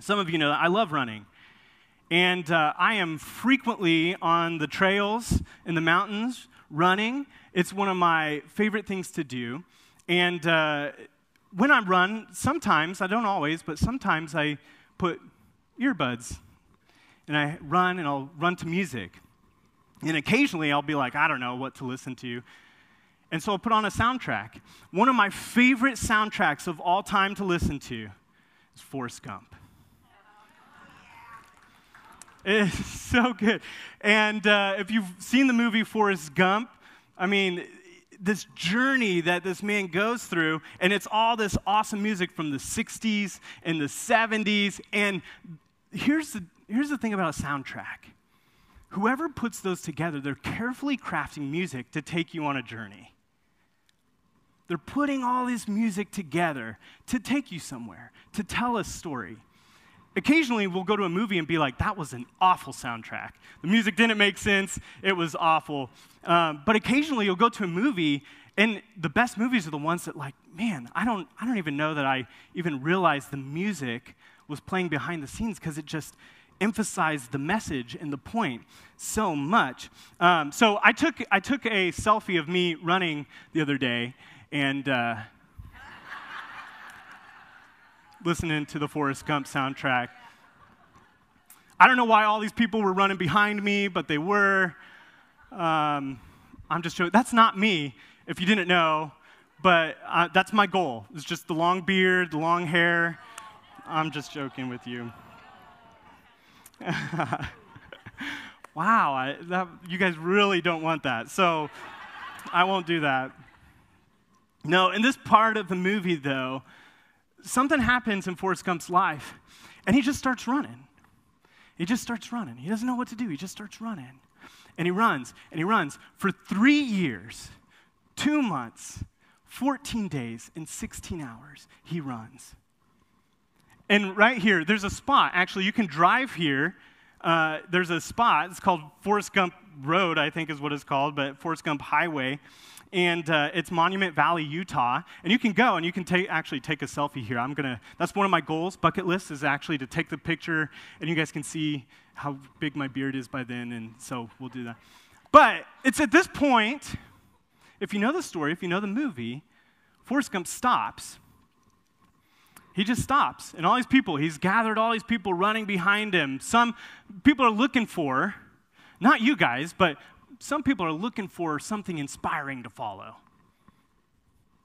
Some of you know that I love running. And I am frequently on the trails in the mountains running. It's one of my favorite things to do. And when I run, sometimes, I don't always, but sometimes I put earbuds and I run and I'll run to music. And occasionally I'll be like, I don't know what to listen to. And so I'll put on a soundtrack. One of my favorite soundtracks of all time to listen to is Forrest Gump. It's so good. And if you've seen the movie Forrest Gump, I mean, this journey that this man goes through, and it's all this awesome music from the 60s and the 70s. And here's the thing about a soundtrack. Whoever puts those together, they're carefully crafting music to take you on a journey. They're putting all this music together to take you somewhere, to tell a story. Occasionally, we'll go to a movie and be like, that was an awful soundtrack. The music didn't make sense. It was awful. But occasionally, you'll go to a movie, and the best movies are the ones that like, man, I don't even know that I even realized the music was playing behind the scenes because it just emphasized the message and the point so much. So I took a selfie of me running the other day, and listening to the Forrest Gump soundtrack. I don't know why all these people were running behind me, but they were. I'm just joking. That's not me, if you didn't know, but that's my goal. It's just the long beard, the long hair. I'm just joking with you. Wow, you guys really don't want that, so I won't do that. No, in this part of the movie, though, something happens in Forrest Gump's life, and he just starts running. He just starts running. He doesn't know what to do. He just starts running. And he runs, and he runs for 3 years, 2 months, 14 days, and 16 hours. He runs. And right here, there's a spot. Actually, you can drive here. There's a spot. It's called Forrest Gump Road, I think is what it's called, but Forrest Gump Highway. And it's Monument Valley, Utah. And you can go and you can actually take a selfie here. That's one of my goals, bucket list, is actually to take the picture. And you guys can see how big my beard is by then. And so we'll do that. But it's at this point, if you know the story, if you know the movie, Forrest Gump stops. He just stops. And all these people, he's gathered all these people running behind him. Some people are looking for, not you guys, but some people are looking for something inspiring to follow.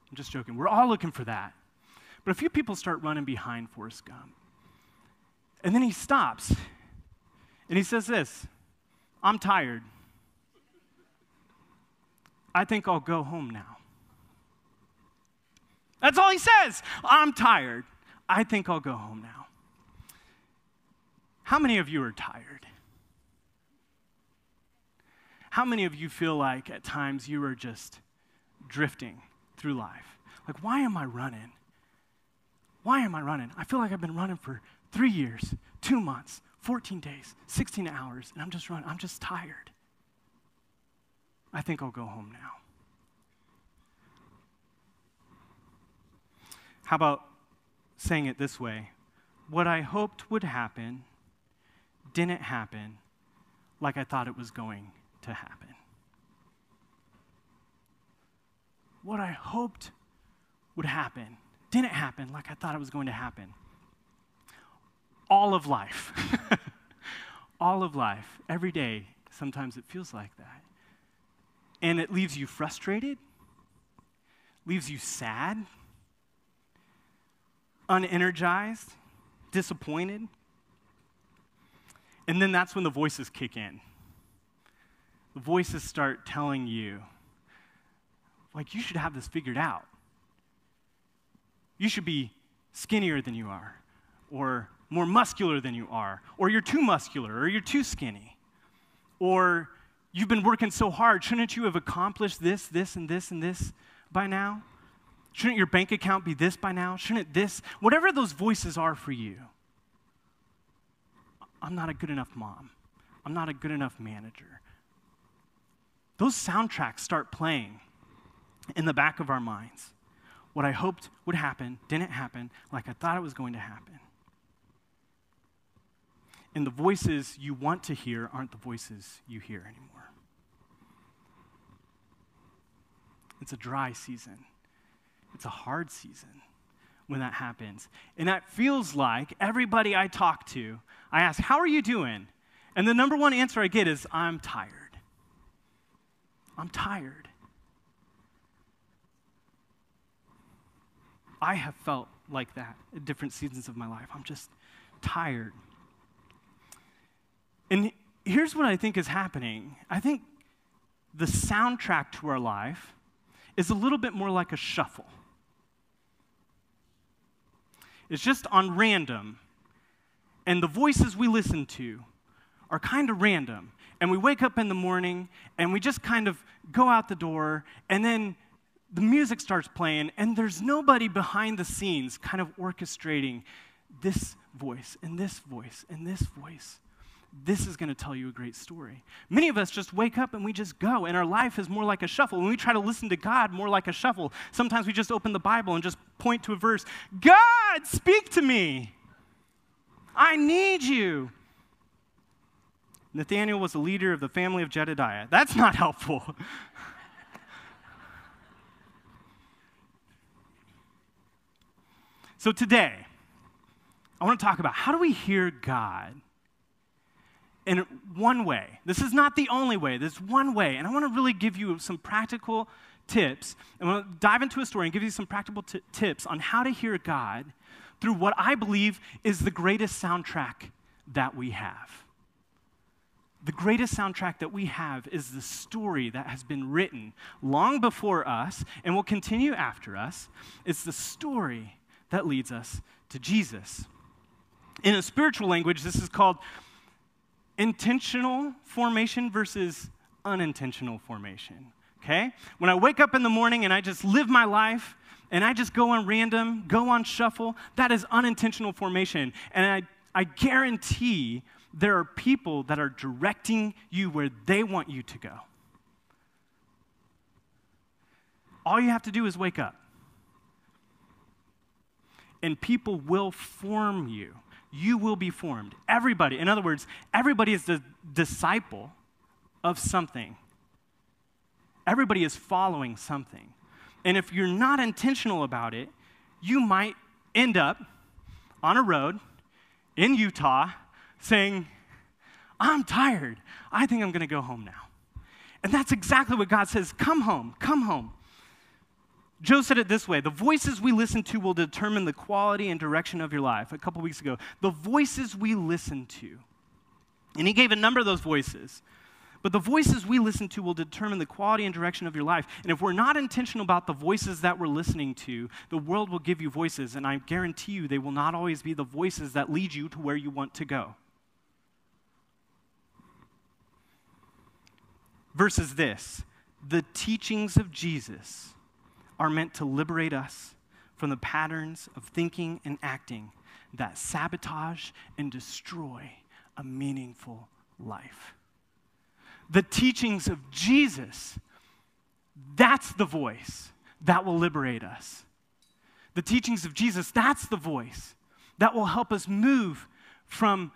I'm just joking. We're all looking for that. But a few people start running behind Forrest Gump. And then he stops. And he says this, I'm tired. I think I'll go home now. That's all he says. I'm tired. I think I'll go home now. How many of you are tired? How many of you feel like at times you are just drifting through life? Like, why am I running? Why am I running? I feel like I've been running for 3 years, 2 months, 14 days, 16 hours, and I'm just running. I'm just tired. I think I'll go home now. How about saying it this way? What I hoped would happen didn't happen like I thought it was going to happen. What I hoped would happen didn't happen like I thought it was going to happen. All of life. All of life. Every day, sometimes it feels like that. And it leaves you frustrated, leaves you sad, unenergized, disappointed. And then that's when the voices kick in. The voices start telling you, like, you should have this figured out. You should be skinnier than you are, or more muscular than you are, or you're too muscular, or you're too skinny, or you've been working so hard. Shouldn't you have accomplished this, this, and this, and this by now? Shouldn't your bank account be this by now? Shouldn't this? Whatever those voices are for you. I'm not a good enough mom. I'm not a good enough manager. Those soundtracks start playing in the back of our minds. What I hoped would happen didn't happen like I thought it was going to happen. And the voices you want to hear aren't the voices you hear anymore. It's a dry season. It's a hard season when that happens. And that feels like everybody I talk to, I ask, how are you doing? And the number one answer I get is, I'm tired. I'm tired. I have felt like that at different seasons of my life. I'm just tired. And here's what I think is happening. I think the soundtrack to our life is a little bit more like a shuffle. It's just on random. And the voices we listen to are kind of random. And we wake up in the morning, and we just kind of go out the door, and then the music starts playing, and there's nobody behind the scenes kind of orchestrating this voice and this voice and this voice. This is going to tell you a great story. Many of us just wake up and we just go, and our life is more like a shuffle. When we try to listen to God, more like a shuffle. Sometimes we just open the Bible and just point to a verse. God, speak to me. I need you. Nathaniel was a leader of the family of Jedediah. That's not helpful. So today, I want to talk about how do we hear God in one way. This is not the only way. This is one way. And I want to really give you some practical tips. And I want to dive into a story and give you some practical tips on how to hear God through what I believe is the greatest soundtrack that we have. The greatest soundtrack that we have is the story that has been written long before us and will continue after us. It's the story that leads us to Jesus. In a spiritual language, this is called intentional formation versus unintentional formation, okay? When I wake up in the morning and I just live my life and I just go on random, go on shuffle, that is unintentional formation. And I guarantee there are people that are directing you where they want you to go. All you have to do is wake up. And people will form you. You will be formed. Everybody, in other words, everybody is the disciple of something. Everybody is following something. And if you're not intentional about it, you might end up on a road in Utah saying, I'm tired. I think I'm going to go home now. And that's exactly what God says. Come home. Come home. Joe said it this way, the voices we listen to will determine the quality and direction of your life. A couple weeks ago, the voices we listen to. And he gave a number of those voices. But the voices we listen to will determine the quality and direction of your life. And if we're not intentional about the voices that we're listening to, the world will give you voices. And I guarantee you they will not always be the voices that lead you to where you want to go. Versus this, the teachings of Jesus are meant to liberate us from the patterns of thinking and acting that sabotage and destroy a meaningful life. The teachings of Jesus, that's the voice that will liberate us. The teachings of Jesus, that's the voice that will help us move from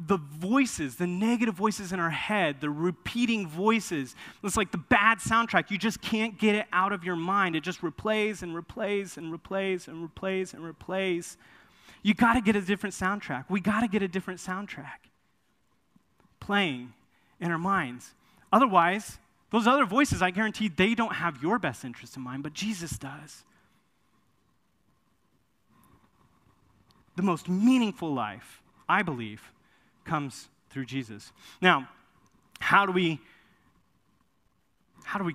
the voices, the negative voices in our head, the repeating voices. It's like the bad soundtrack. You just can't get it out of your mind. It just replays and replays and replays and replays and replays. You got to get a different soundtrack. We got to get a different soundtrack playing in our minds. Otherwise, those other voices, I guarantee they don't have your best interest in mind, but Jesus does. The most meaningful life, I believe, comes through Jesus. Now, how do we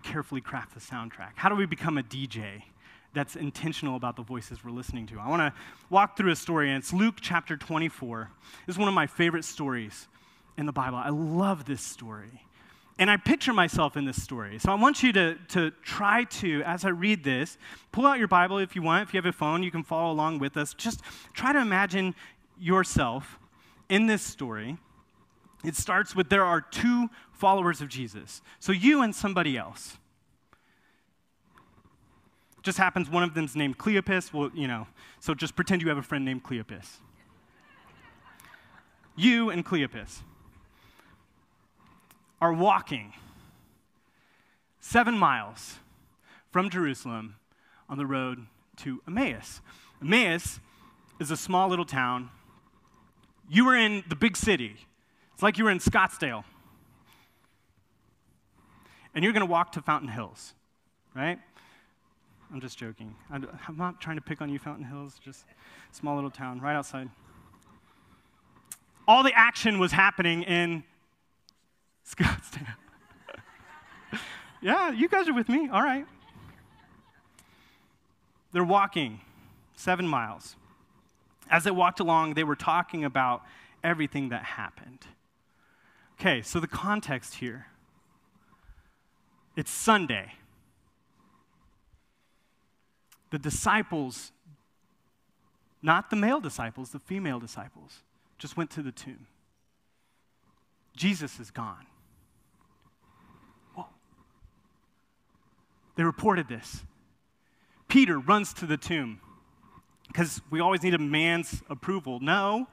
carefully craft the soundtrack? How do we become a DJ that's intentional about the voices we're listening to? I want to walk through a story, and it's Luke chapter 24. It's one of my favorite stories in the Bible. I love this story. And I picture myself in this story. So I want you to try to, as I read this, pull out your Bible if you want. If you have a phone, you can follow along with us. Just try to imagine yourself in this story. It starts with there are two followers of Jesus. So you and somebody else. Just happens one of them's named Cleopas. Well, so just pretend you have a friend named Cleopas. you and Cleopas are walking 7 miles from Jerusalem on the road to Emmaus. Emmaus is a small little town. You were in the big city. It's like you were in Scottsdale. And you're going to walk to Fountain Hills, right? I'm just joking. I'm not trying to pick on you, Fountain Hills. Just a small little town right outside. All the action was happening in Scottsdale. Yeah, you guys are with me. All right. They're walking 7 miles. As they walked along, they were talking about everything that happened. Okay, so the context here. It's Sunday. The disciples, not the male disciples, the female disciples, just went to the tomb. Jesus is gone. Whoa. They reported this. Peter runs to the tomb because we always need a man's approval. No.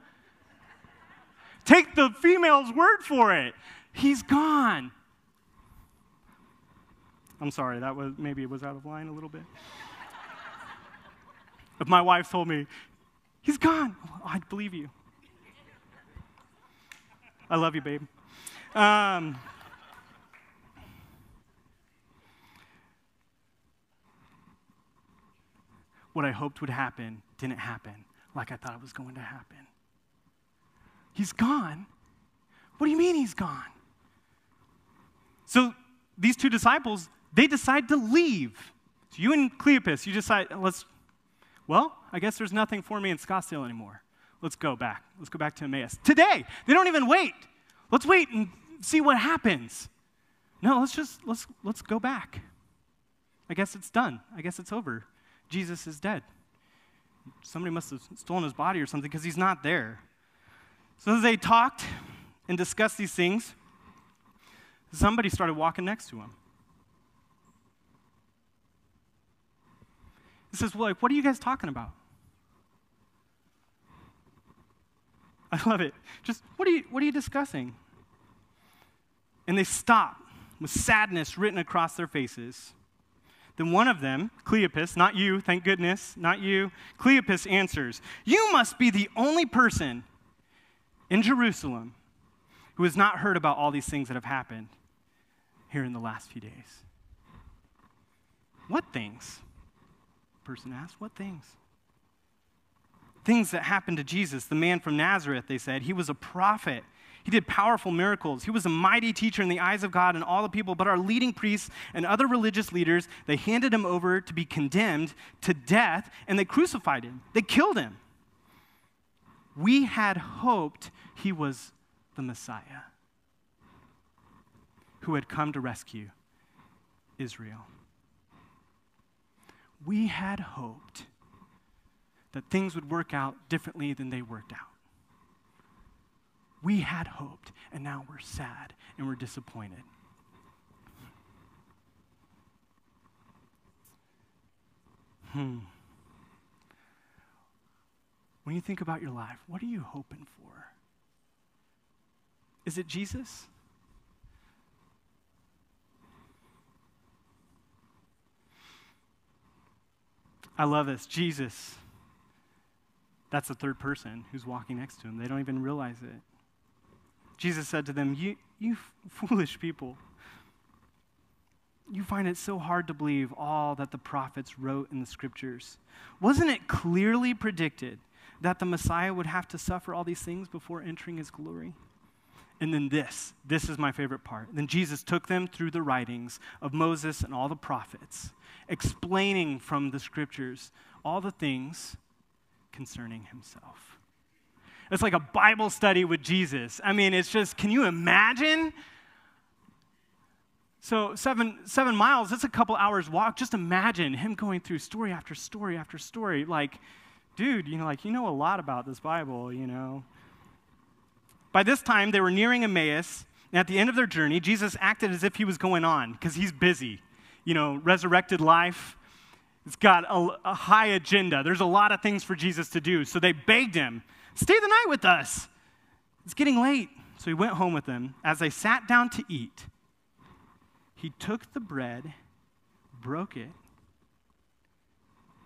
Take the female's word for it. He's gone. I'm sorry, that was maybe it was out of line a little bit. If my wife told me, he's gone, oh, I'd believe you. I love you, babe. What I hoped would happen didn't happen like I thought it was going to happen. He's gone? What do you mean he's gone? So these two disciples, they decide to leave. So you and Cleopas, you decide, well, I guess there's nothing for me in Scottsdale anymore. Let's go back. Let's go back to Emmaus. Today, they don't even wait. Let's wait and see what happens. No, let's go back. I guess it's done. I guess it's over. Jesus is dead. Somebody must have stolen his body or something because he's not there. So as they talked and discussed these things, somebody started walking next to him. He says, what are you guys talking about? I love it. Just, what are you discussing? And they stop with sadness written across their faces. Then one of them, Cleopas, not you, thank goodness, not you, Cleopas answers, "You must be the only person in Jerusalem who has not heard about all these things that have happened here in the last few days." What things? The person asked, what things? Things that happened to Jesus, the man from Nazareth, they said. He was a prophet. He did powerful miracles. He was a mighty teacher in the eyes of God and all the people, but our leading priests and other religious leaders, they handed him over to be condemned to death, and they crucified him. They killed him. We had hoped he was the Messiah who had come to rescue Israel. We had hoped that things would work out differently than they worked out. We had hoped, and now we're sad and we're disappointed. When you think about your life, what are you hoping for? Is it Jesus? I love this. Jesus, that's the third person who's walking next to him. They don't even realize it. Jesus said to them, you foolish people, you find it so hard to believe all that the prophets wrote in the scriptures. Wasn't it clearly predicted that the Messiah would have to suffer all these things before entering his glory? And then this is my favorite part. Then Jesus took them through the writings of Moses and all the prophets, explaining from the scriptures all the things concerning himself. It's like a Bible study with Jesus. I mean, it's just, can you imagine? So seven miles, that's a couple hours walk. Just imagine him going through story after story after story. Like, dude, you know a lot about this Bible, By this time, they were nearing Emmaus, and at the end of their journey, Jesus acted as if he was going on because he's busy. Resurrected life. It's got a high agenda. There's a lot of things for Jesus to do. So they begged him, stay the night with us. It's getting late. So he went home with them. As they sat down to eat, he took the bread, broke it,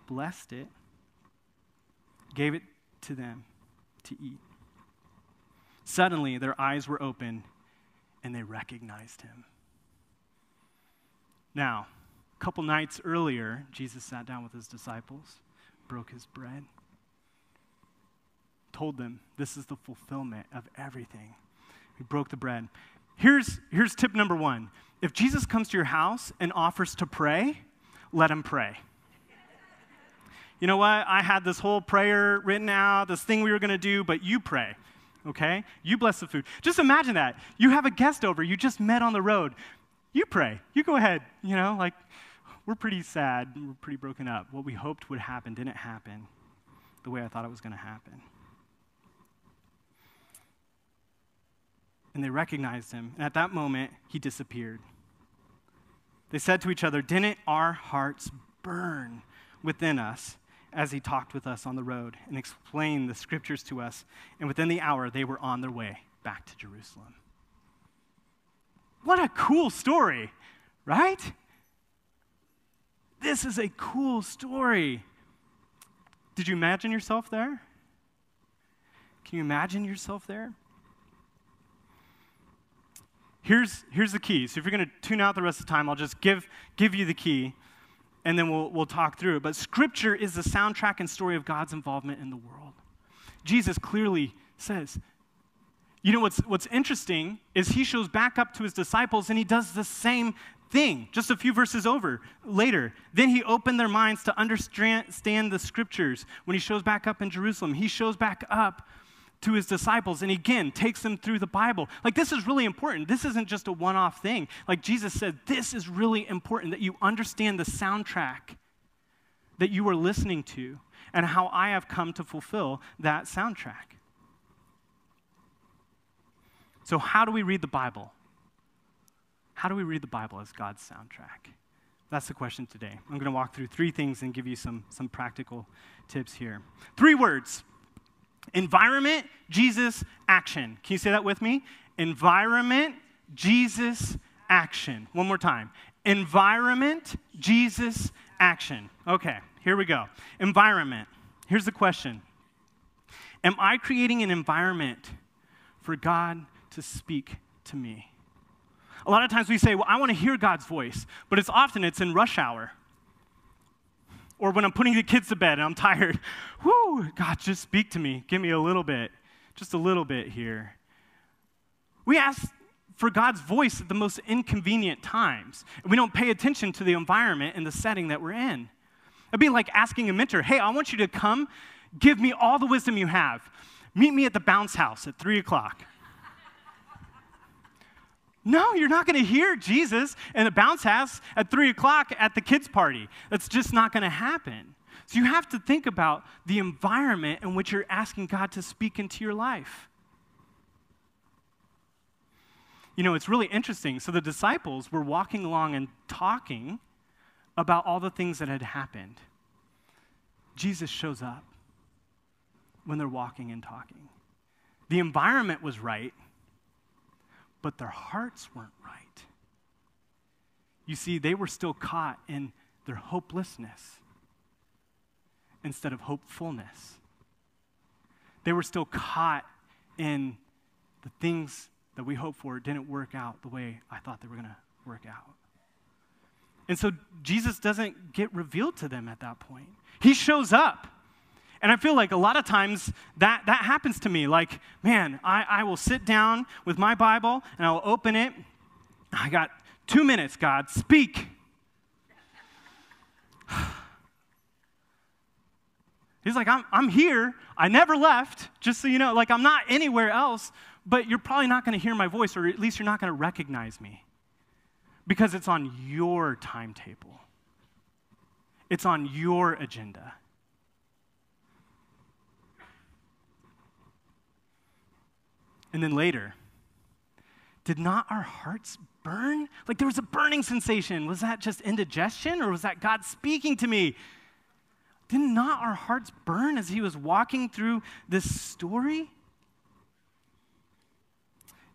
blessed it, gave it to them to eat. Suddenly, their eyes were open, and they recognized him. Now, a couple nights earlier, Jesus sat down with his disciples, broke his bread, told them, this is the fulfillment of everything. He broke the bread. Here's tip number one. If Jesus comes to your house and offers to pray, let him pray. You know what? I had this whole prayer written out, this thing we were going to do, but you pray, okay? You bless the food. Just imagine that. You have a guest over. You just met on the road. You pray. You go ahead. You know, like, we're pretty sad. We're pretty broken up. What we hoped would happen didn't happen the way I thought it was going to happen. And they recognized him. And at that moment, he disappeared. They said to each other, didn't our hearts burn within us as he talked with us on the road and explained the scriptures to us? And within the hour, they were on their way back to Jerusalem. What a cool story, right? This is a cool story. Did you imagine yourself there? Can you imagine yourself there? Here's the key. So if you're going to tune out the rest of the time, I'll just give you the key. And then we'll talk through it. But Scripture is the soundtrack and story of God's involvement in the world. Jesus clearly says, you know what's interesting is he shows back up to his disciples and he does the same thing just a few verses over later. Then he opened their minds to understand the Scriptures. When he shows back up in Jerusalem, he shows back up to his disciples and again takes them through the Bible. Like, this is really important. This isn't just a one-off thing. Like Jesus said, this is really important that you understand the soundtrack that you are listening to and how I have come to fulfill that soundtrack. So how do we read the Bible? How do we read the Bible as God's soundtrack? That's the question today. I'm going to walk through three things and give you some practical tips here. Three words. Environment, Jesus, action. Can you say that with me? Environment, Jesus, action. One more time. Environment, Jesus, action. Okay, here we go. Environment. Here's the question. Am I creating an environment for God to speak to me? A lot of times we say, well, I want to hear God's voice, but it's often in rush hour. Or when I'm putting the kids to bed and I'm tired, whoo, God, just speak to me. Give me a little bit, just a little bit here. We ask for God's voice at the most inconvenient times. And we don't pay attention to the environment and the setting that we're in. It'd be like asking a mentor, hey, I want you to come give me all the wisdom you have. Meet me at the bounce house at 3 o'clock. No, you're not going to hear Jesus in a bounce house at 3 o'clock at the kids' party. That's just not going to happen. So you have to think about the environment in which you're asking God to speak into your life. You know, it's really interesting. So the disciples were walking along and talking about all the things that had happened. Jesus shows up when they're walking and talking. The environment was right. But their hearts weren't right. You see, they were still caught in their hopelessness instead of hopefulness. They were still caught in the things that we hoped for didn't work out the way I thought they were going to work out. And so Jesus doesn't get revealed to them at that point. He shows up. And I feel like a lot of times that happens to me. Like, man, I will sit down with my Bible, and I will open it. I got 2 minutes, God. Speak. He's like, I'm here. I never left, just so you know. Like, I'm not anywhere else, but you're probably not going to hear my voice, or at least you're not going to recognize me because it's on your timetable. It's on your agenda. And then later, did not our hearts burn? Like there was a burning sensation. Was that just indigestion or was that God speaking to me? Did not our hearts burn as he was walking through this story?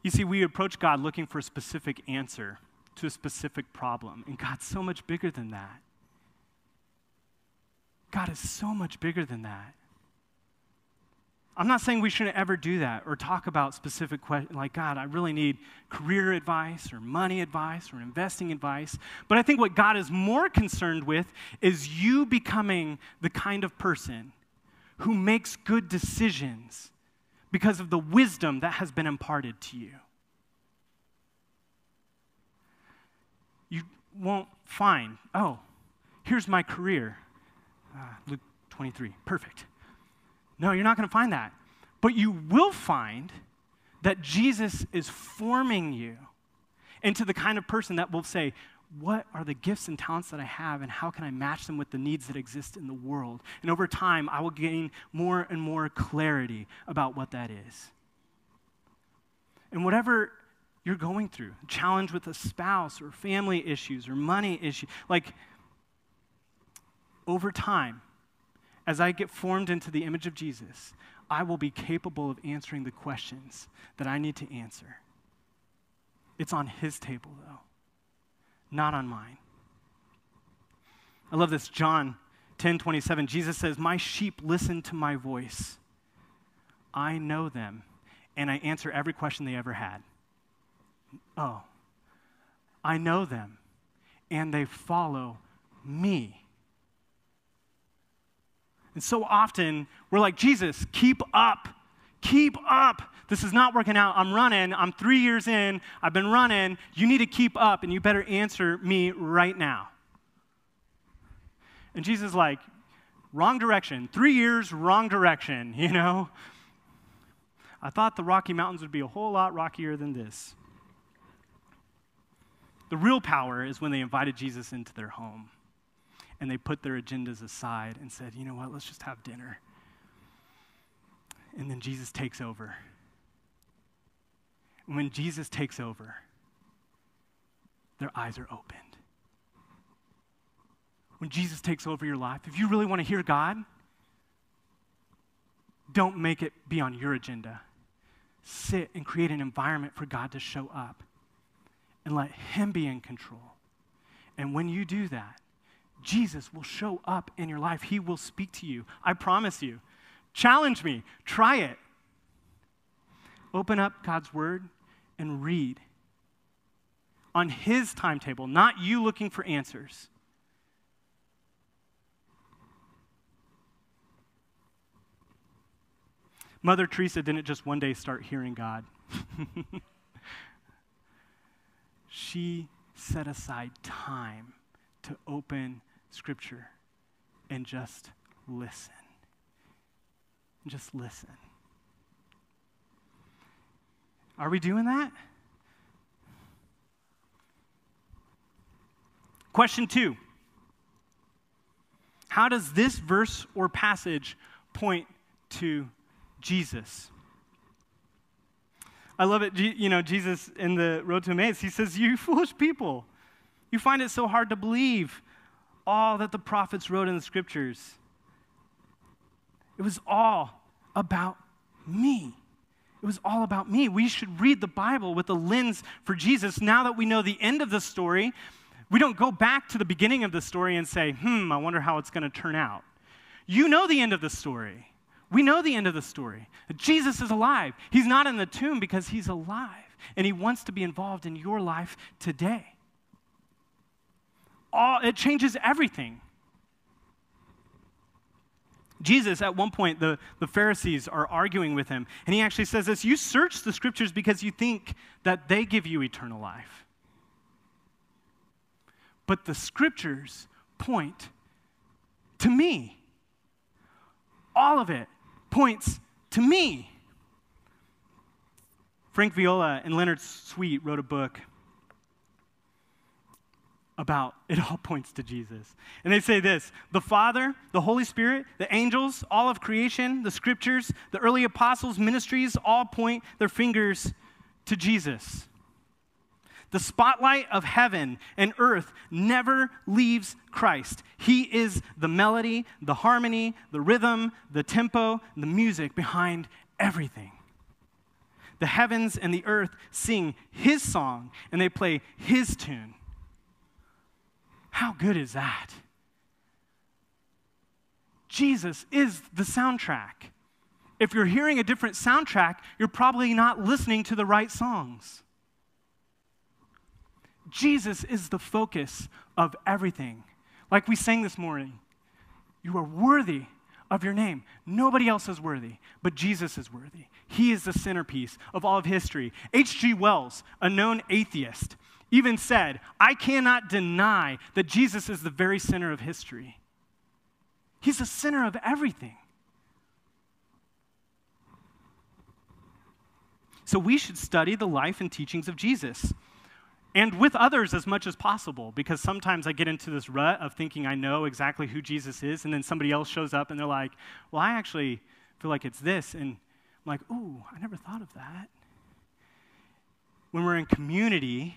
You see, we approach God looking for a specific answer to a specific problem, and God's so much bigger than that. God is so much bigger than that. I'm not saying we shouldn't ever do that or talk about specific questions like, God, I really need career advice or money advice or investing advice. But I think what God is more concerned with is you becoming the kind of person who makes good decisions because of the wisdom that has been imparted to you. You won't find, oh, here's my career. Luke 23, perfect. No, you're not going to find that. But you will find that Jesus is forming you into the kind of person that will say, what are the gifts and talents that I have, and how can I match them with the needs that exist in the world? And over time, I will gain more and more clarity about what that is. And whatever you're going through, challenge with a spouse or family issues or money issues, like over time, as I get formed into the image of Jesus, I will be capable of answering the questions that I need to answer. It's on his table, though, not on mine. I love this. John 10:27, Jesus says, "My sheep listen to my voice. I know them, and I answer every question they ever had." Oh, I know them, and they follow me. And so often, we're like, Jesus, keep up. Keep up. This is not working out. I'm running. I'm 3 years in. I've been running. You need to keep up, and you better answer me right now. And Jesus is like, wrong direction. 3 years, wrong direction, you know? I thought the Rocky Mountains would be a whole lot rockier than this. The real power is when they invited Jesus into their home. And they put their agendas aside and said, you know what, let's just have dinner. And then Jesus takes over. And when Jesus takes over, their eyes are opened. When Jesus takes over your life, if you really want to hear God, don't make it be on your agenda. Sit and create an environment for God to show up and let him be in control. And when you do that, Jesus will show up in your life. He will speak to you. I promise you. Challenge me. Try it. Open up God's word and read on his timetable, not you looking for answers. Mother Teresa didn't just one day start hearing God. She set aside time to open Scripture and just listen. Just listen. Are we doing that? Question 2. How does this verse or passage point to Jesus? I love it. You know, Jesus in the Road to Emmaus, he says, you foolish people. You find it so hard to believe all that the prophets wrote in the Scriptures. It was all about me. It was all about me. We should read the Bible with a lens for Jesus. Now that we know the end of the story, we don't go back to the beginning of the story and say, I wonder how it's going to turn out. You know the end of the story. We know the end of the story. Jesus is alive. He's not in the tomb because he's alive, and he wants to be involved in your life today. It changes everything. Jesus, at one point, the Pharisees are arguing with him, and he actually says this, you search the Scriptures because you think that they give you eternal life. But the Scriptures point to me. All of it points to me. Frank Viola and Leonard Sweet wrote a book about it all points to Jesus. And they say this, the Father, the Holy Spirit, the angels, all of creation, the Scriptures, the early apostles' ministries, all point their fingers to Jesus. The spotlight of heaven and earth never leaves Christ. He is the melody, the harmony, the rhythm, the tempo, the music behind everything. the heavens and the earth sing his song, and they play his tune. How good is that? Jesus is the soundtrack. If you're hearing a different soundtrack, you're probably not listening to the right songs. Jesus is the focus of everything. Like we sang this morning, you are worthy of your name. Nobody else is worthy, but Jesus is worthy. He is the centerpiece of all of history. H.G. Wells, a known atheist, even said, I cannot deny that Jesus is the very center of history. He's the center of everything. So we should study the life and teachings of Jesus, and with others as much as possible, because sometimes I get into this rut of thinking I know exactly who Jesus is, and then somebody else shows up and they're like, well, I actually feel like it's this, and I'm like, ooh, I never thought of that. When we're in community,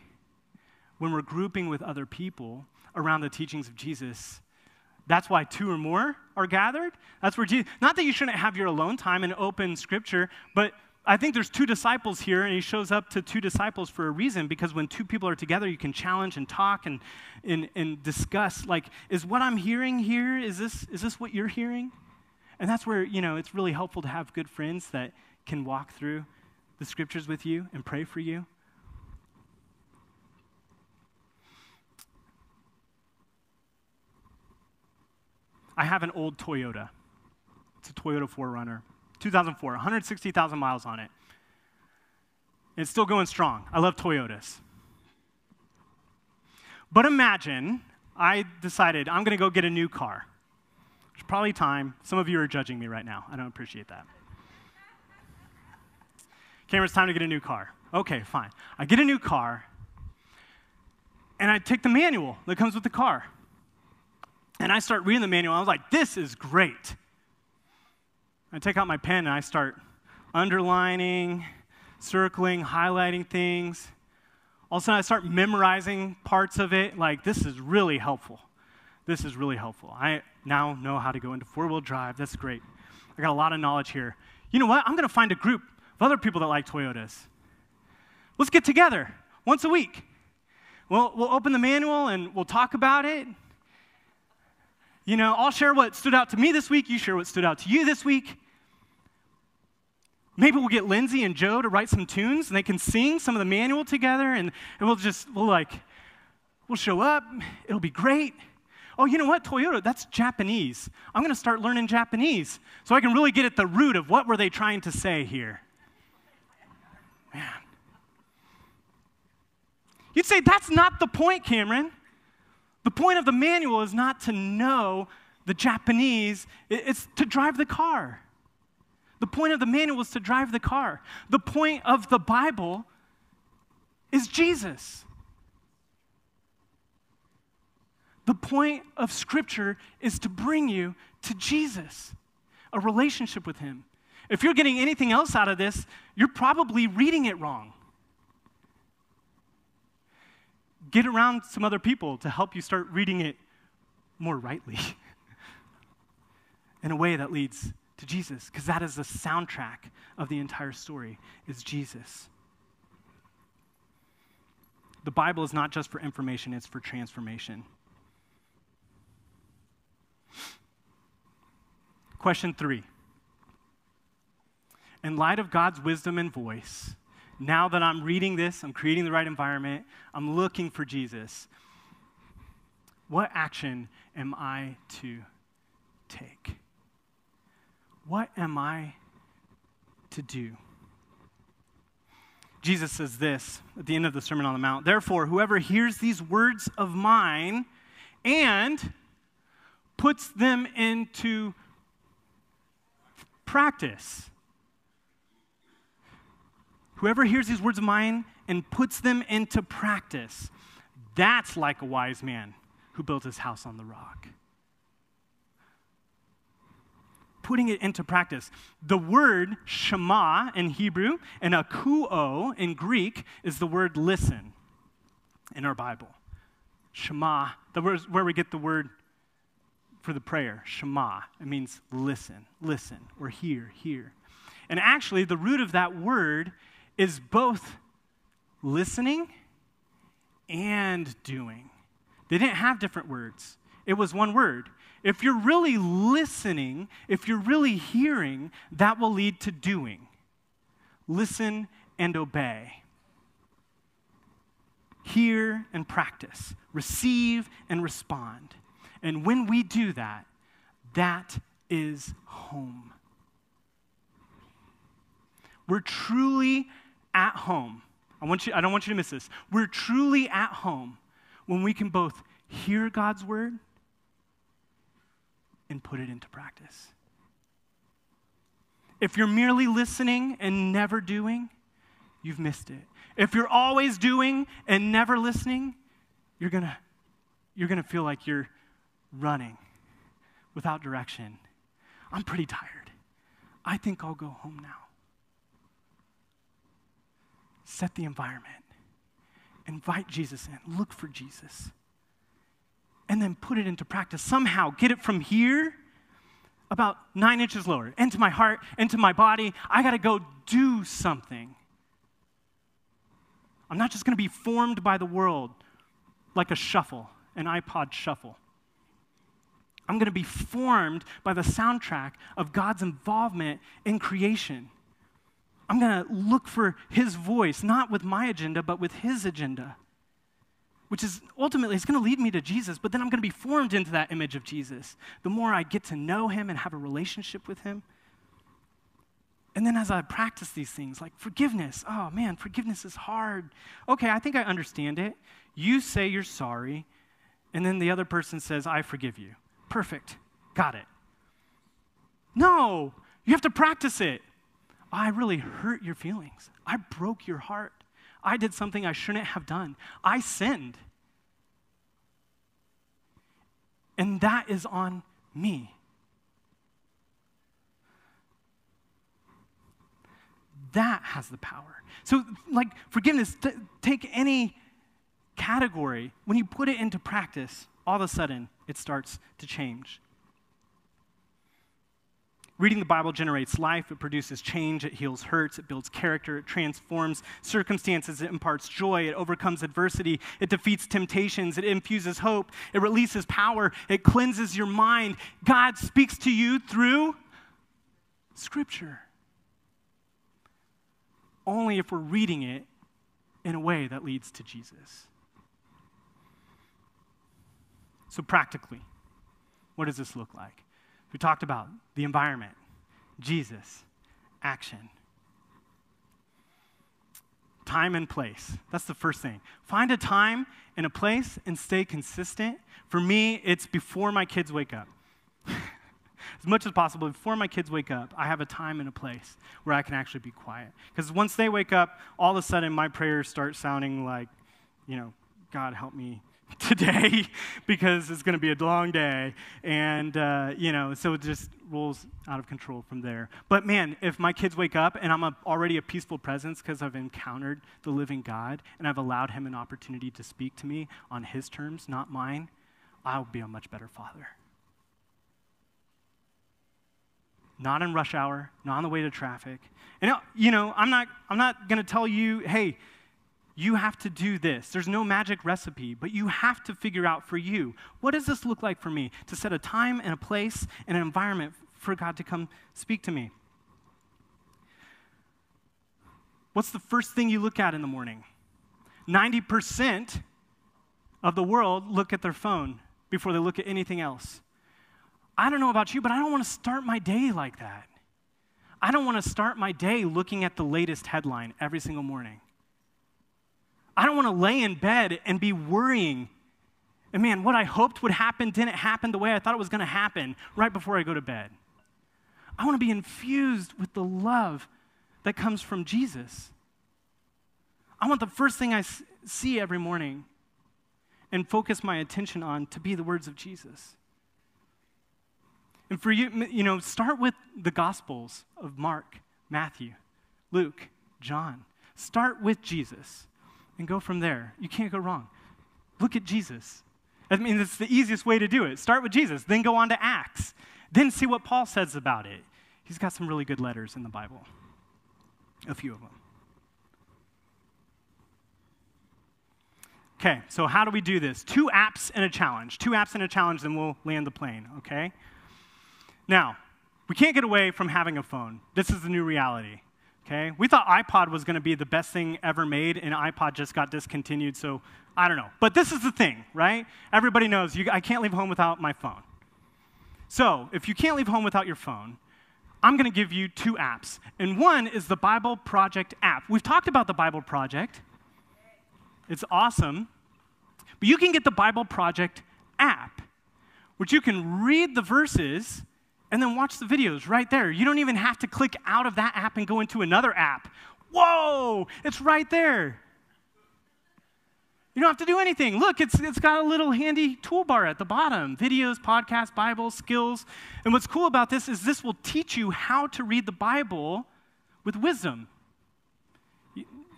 when we're grouping with other people around the teachings of Jesus, that's why two or more are gathered. That's where Jesus, not that you shouldn't have your alone time and open scripture, but I think there's two disciples here, and he shows up to two disciples for a reason, because when two people are together, you can challenge and talk and discuss, like, is what I'm hearing here, is this what you're hearing? And that's where, you know, it's really helpful to have good friends that can walk through the scriptures with you and pray for you. I have an old Toyota. It's a Toyota 4Runner. 2004, 160,000 miles on it. It's still going strong. I love Toyotas. But imagine I decided I'm going to go get a new car. It's probably time. Some of you are judging me right now. I don't appreciate that. Cameron's time to get a new car. Okay, fine. I get a new car, and I take the manual that comes with the car. And I start reading the manual. I was like, this is great. I take out my pen and I start underlining, circling, highlighting things. All of a sudden, I start memorizing parts of it. Like, this is really helpful. This is really helpful. I now know how to go into four-wheel drive. That's great. I got a lot of knowledge here. You know what? I'm going to find a group of other people that like Toyotas. Let's get together once a week. We'll open the manual and we'll talk about it. You know, I'll share what stood out to me this week. You share what stood out to you this week. Maybe we'll get Lindsay and Joe to write some tunes, and they can sing some of the manual together, and we'll show up. It'll be great. Oh, you know what, Toyota, that's Japanese. I'm going to start learning Japanese so I can really get at the root of what were they trying to say here. Man. You'd say, that's not the point, Cameron. The point of the manual is not to know the Japanese, it's to drive the car. The point of the manual is to drive the car. The point of the Bible is Jesus. The point of Scripture is to bring you to Jesus, a relationship with Him. If you're getting anything else out of this, you're probably reading it wrong. Get around some other people to help you start reading it more rightly in a way that leads to Jesus, because that is the soundtrack of the entire story, is Jesus. The Bible is not just for information, it's for transformation. Question 3. In light of God's wisdom and voice, now that I'm reading this, I'm creating the right environment, I'm looking for Jesus, what action am I to take? What am I to do? Jesus says this at the end of the Sermon on the Mount, therefore, whoever hears these words of mine and puts them into practice. Whoever hears these words of mine and puts them into practice, that's like a wise man who built his house on the rock. Putting it into practice. The word shema in Hebrew and akuo in Greek is the word listen in our Bible. Shema, that's where we get the word for the prayer, shema. It means listen, listen, or hear, hear. And actually, the root of that word is both listening and doing. They didn't have different words. It was one word. If you're really listening, if you're really hearing, that will lead to doing. Listen and obey. Hear and practice. Receive and respond. And when we do that, that is home. We're truly at home. I don't want you to miss this. We're truly at home when we can both hear God's word and put it into practice. If you're merely listening and never doing, you've missed it. If you're always doing and never listening, you're gonna feel like you're running without direction. I'm pretty tired. I think I'll go home now. Set the environment. Invite Jesus in. Look for Jesus. And then put it into practice. Somehow get it from here about 9 inches lower, into my heart, into my body. I got to go do something. I'm not just going to be formed by the world like a shuffle, an iPod shuffle. I'm going to be formed by the soundtrack of God's involvement in creation. I'm going to look for his voice, not with my agenda, but with his agenda, which is ultimately, it's going to lead me to Jesus, but then I'm going to be formed into that image of Jesus. The more I get to know him and have a relationship with him. And then as I practice these things, like forgiveness, oh man, forgiveness is hard. Okay, I think I understand it. You say you're sorry, and then the other person says, I forgive you. Perfect, got it. No, you have to practice it. I really hurt your feelings. I broke your heart. I did something I shouldn't have done. I sinned. And that is on me. That has the power. So, like, forgiveness, take any category. When you put it into practice, all of a sudden, it starts to change. Reading the Bible generates life, it produces change, it heals hurts, it builds character, it transforms circumstances, it imparts joy, it overcomes adversity, it defeats temptations, it infuses hope, it releases power, it cleanses your mind. God speaks to you through Scripture. Only if we're reading it in a way that leads to Jesus. So practically, what does this look like? We talked about the environment, Jesus, action. Time and place. That's the first thing. Find a time and a place and stay consistent. For me, it's before my kids wake up. As much as possible, before my kids wake up, I have a time and a place where I can actually be quiet. Because once they wake up, all of a sudden my prayers start sounding like, you know, God help me today, because it's going to be a long day, and so it just rolls out of control from there. But man, if my kids wake up and I'm already a peaceful presence because I've encountered the living God and I've allowed him an opportunity to speak to me on his terms, not mine, I'll be a much better father. Not in rush hour, not on the way to traffic. And I'm not going to tell you, hey, you have to do this. There's no magic recipe, but you have to figure out for you, what does this look like for me to set a time and a place and an environment for God to come speak to me? What's the first thing you look at in the morning? 90% of the world look at their phone before they look at anything else. I don't know about you, but I don't want to start my day like that. I don't want to start my day looking at the latest headline every single morning. I don't want to lay in bed and be worrying. And man, what I hoped would happen didn't happen the way I thought it was going to happen right before I go to bed. I want to be infused with the love that comes from Jesus. I want the first thing I see every morning and focus my attention on to be the words of Jesus. And for you, start with the Gospels of Mark, Matthew, Luke, John. Start with Jesus. And go from there. You can't go wrong. Look at Jesus. I mean, that's the easiest way to do it. Start with Jesus, then go on to Acts. Then see what Paul says about it. He's got some really good letters in the Bible. A few of them. Okay, so how do we do this? Two apps and a challenge. Two apps and a challenge, then we'll land the plane, okay? Now, we can't get away from having a phone. This is the new reality, okay? We thought iPod was going to be the best thing ever made, and iPod just got discontinued, so I don't know. But this is the thing, right? Everybody knows, I can't leave home without my phone. So, if you can't leave home without your phone, I'm going to give you two apps. And one is the Bible Project app. We've talked about the Bible Project. It's awesome. But you can get the Bible Project app, which you can read the verses and then watch the videos right there. You don't even have to click out of that app and go into another app. Whoa, it's right there. You don't have to do anything. Look, it's got a little handy toolbar at the bottom. Videos, podcasts, Bibles, skills. And what's cool about this is this will teach you how to read the Bible with wisdom.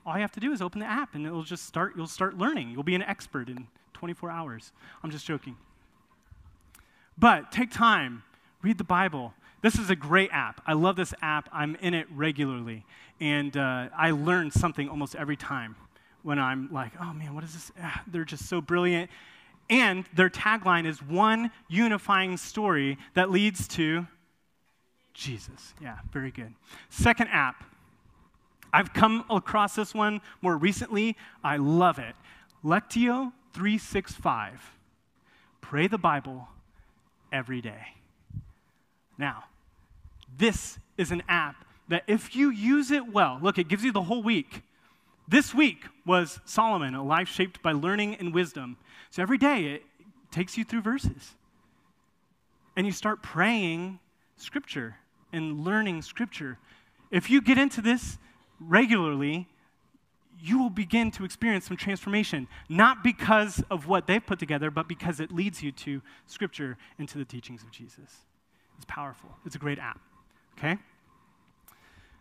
All you have to do is open the app, and it'll just start. You'll start learning. You'll be an expert in 24 hours. I'm just joking. But take time. Read the Bible. This is a great app. I love this app. I'm in it regularly, and I learn something almost every time. When I'm like, oh man, what is this? They're just so brilliant. And their tagline is one unifying story that leads to Jesus. Yeah, very good. Second app. I've come across this one more recently. I love it. Lectio 365. Pray the Bible every day. Now, this is an app that if you use it well, look, it gives you the whole week. This week was Solomon, a life shaped by learning and wisdom. So every day it takes you through verses. And you start praying Scripture and learning Scripture. If you get into this regularly, you will begin to experience some transformation, not because of what they've put together, but because it leads you to Scripture and to the teachings of Jesus. It's powerful. It's a great app, okay?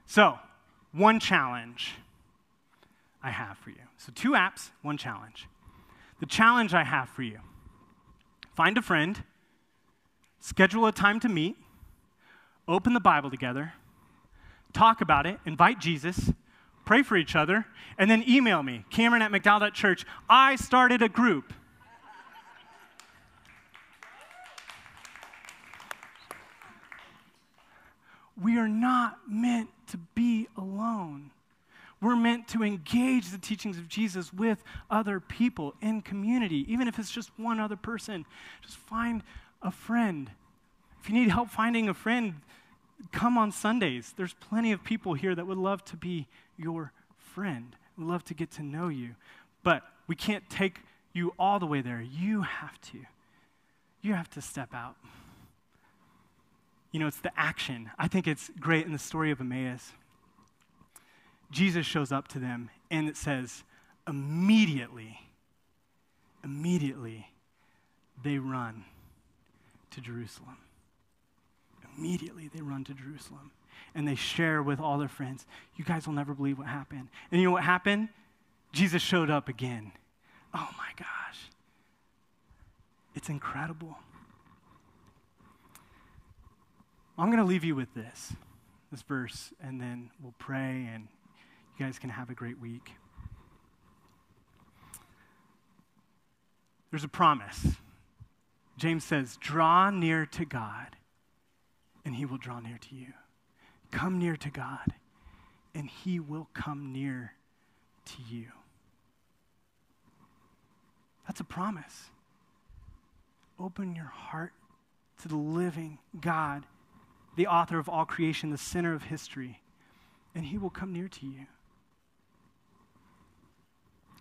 So, one challenge I have for you. So two apps, one challenge. The challenge I have for you: find a friend, schedule a time to meet, open the Bible together, talk about it, invite Jesus, pray for each other, and then email me, Cameron@mcdowell.church. I started a group. We are not meant to be alone. We're meant to engage the teachings of Jesus with other people in community, even if it's just one other person. Just find a friend. If you need help finding a friend, come on Sundays. There's plenty of people here that would love to be your friend, would love to get to know you. But we can't take you all the way there. You have to. You have to step out. You know, it's the action. I think it's great in the story of Emmaus. Jesus shows up to them, and it says, immediately, they run to Jerusalem. Immediately, they run to Jerusalem, and they share with all their friends. You guys will never believe what happened. And you know what happened? Jesus showed up again. Oh, my gosh. It's incredible. I'm going to leave you with this verse, and then we'll pray, and you guys can have a great week. There's a promise. James says, draw near to God, and he will draw near to you. Come near to God, and he will come near to you. That's a promise. Open your heart to the living God, the author of all creation, the center of history, and he will come near to you.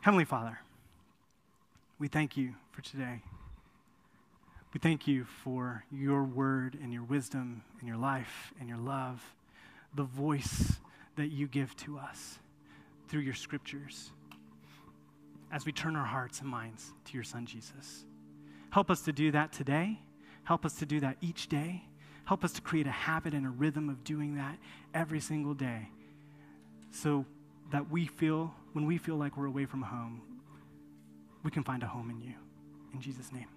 Heavenly Father, we thank you for today. We thank you for your word and your wisdom and your life and your love, the voice that you give to us through your scriptures as we turn our hearts and minds to your son, Jesus. Help us to do that today. Help us to do that each day. Help us to create a habit and a rhythm of doing that every single day so that when we feel like we're away from home, we can find a home in you. In Jesus' name.